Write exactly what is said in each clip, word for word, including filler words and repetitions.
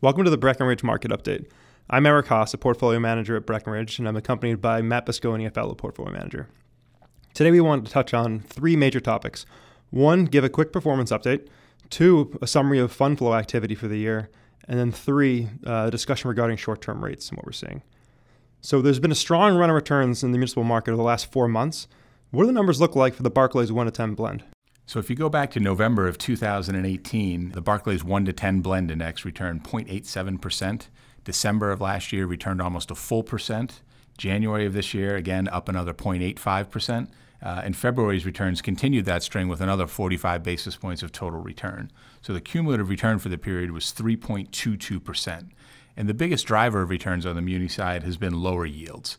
Welcome to the Breckinridge Market Update. I'm Eric Haas, a portfolio manager at Breckinridge, and I'm accompanied by Matt Biscogne, a fellow portfolio manager. Today we want to touch on three major topics. One, give a quick performance update. Two, a summary of fund flow activity for the year. And then three, uh, a discussion regarding short-term rates and what we're seeing. So there's been a strong run of returns in the municipal market over the last four months. What do the numbers look like for the Barclays one to ten blend? So if you go back to November of two thousand eighteen, the Barclays one to ten blend index returned zero point eight seven percent. December of last year returned almost a full percent. January of this year, again, up another zero point eight five percent. Uh, and February's returns continued that string with another forty-five basis points of total return. So the cumulative return for the period was three point two two percent. And the biggest driver of returns on the muni side has been lower yields.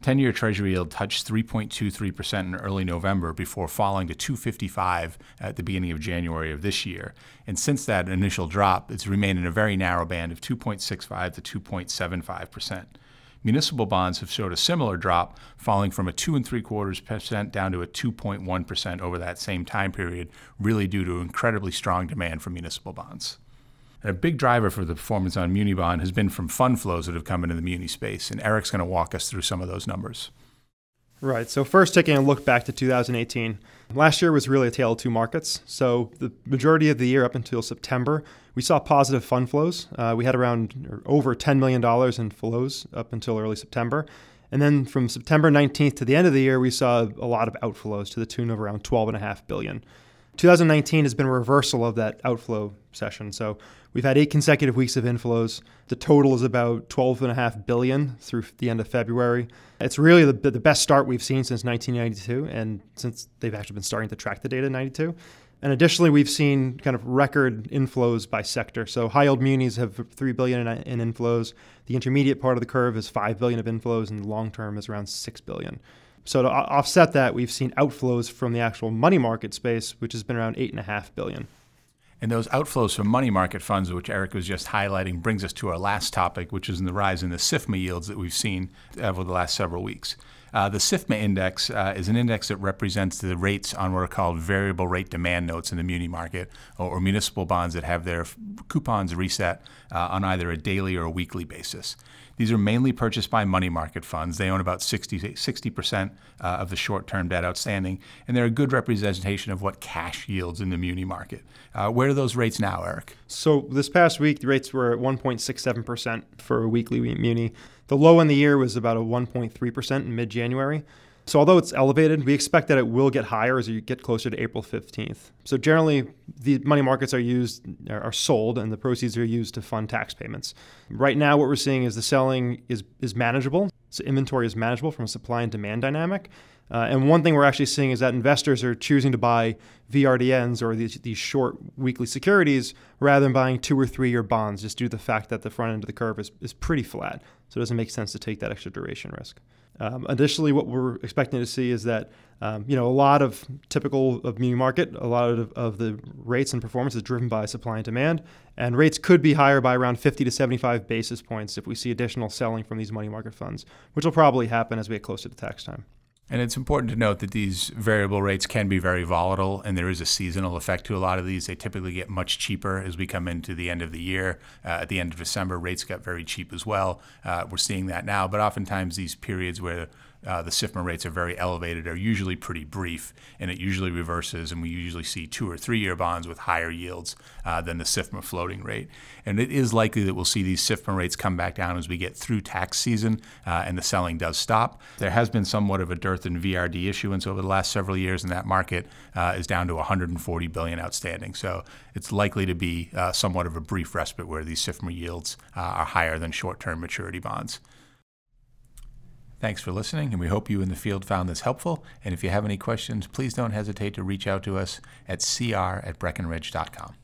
ten-year Treasury yield touched three point two three percent in early November before falling to two fifty-five at the beginning of January of this year. And since that initial drop, it's remained in a very narrow band of two point six five to two point seven five percent. Municipal bonds have showed a similar drop, falling from a two and three quarters percent down to a two point one percent over that same time period, really due to incredibly strong demand for municipal bonds. And a big driver for the performance on muni bond has been from fund flows that have come into the muni space, and Eric's going to walk us through some of those numbers. Right. So first, taking a look back to two thousand eighteen, last year was really a tale of two markets. So the majority of the year up until September, we saw positive fund flows. Uh, we had around or over ten million dollars in flows up until early September. And then from September nineteenth to the end of the year, we saw a lot of outflows to the tune of around twelve point five billion dollars. two thousand nineteen has been a reversal of that outflow session. So we've had eight consecutive weeks of inflows. The total is about twelve point five billion dollars through the end of February. It's really the, the best start we've seen since nineteen ninety-two, and since they've actually been starting to track the data in ninety-two. And additionally, we've seen kind of record inflows by sector. So high-yield munis have three billion dollars in, in inflows. The intermediate part of the curve is five billion dollars of inflows, and the long-term is around six billion dollars. So to offset that, we've seen outflows from the actual money market space, which has been around eight point five billion dollars. And those outflows from money market funds, which Eric was just highlighting, brings us to our last topic, which is in the rise in the SIFMA yields that we've seen over the last several weeks. Uh, the SIFMA index uh, is an index that represents the rates on what are called variable rate demand notes in the muni market, or, or municipal bonds that have their coupons reset uh, on either a daily or a weekly basis. These are mainly purchased by money market funds. They own about sixty percent uh, of the short-term debt outstanding, and they're a good representation of what cash yields in the muni market. Uh, where are those rates now, Eric? So this past week, the rates were at one point six seven percent for a weekly muni. The low in the year was about a one point three percent in mid-January. So although it's elevated, we expect that it will get higher as you get closer to April fifteenth. So generally, the money markets are used, are sold, and the proceeds are used to fund tax payments. Right now, what we're seeing is the selling is, is manageable. So inventory is manageable from a supply and demand dynamic. Uh, and one thing we're actually seeing is that investors are choosing to buy V R D Ns, or these, these short weekly securities, rather than buying two or three-year bonds, just due to the fact that the front end of the curve is, is pretty flat. So it doesn't make sense to take that extra duration risk. Um, additionally, what we're expecting to see is that um, you know a lot of typical of muni market, a lot of, of the rates and performance is driven by supply and demand, and rates could be higher by around fifty to seventy-five basis points if we see additional selling from these money market funds, which will probably happen as we get closer to tax time. And it's important to note that these variable rates can be very volatile, and there is a seasonal effect to a lot of these. They typically get much cheaper as we come into the end of the year. Uh, at the end of December, rates got very cheap as well. Uh, we're seeing that now, but oftentimes these periods where Uh, the SIFMA rates are very elevated are usually pretty brief, and it usually reverses, and we usually see two or three-year bonds with higher yields uh, than the SIFMA floating rate. And it is likely that we'll see these SIFMA rates come back down as we get through tax season uh, and the selling does stop. There has been somewhat of a dearth in V R D issuance over the last several years, and that market uh, is down to one hundred forty billion dollars outstanding. So it's likely to be uh, somewhat of a brief respite where these SIFMA yields uh, are higher than short-term maturity bonds. Thanks for listening, and we hope you in the field found this helpful. And if you have any questions, please don't hesitate to reach out to us at c r at breckinridge dot com.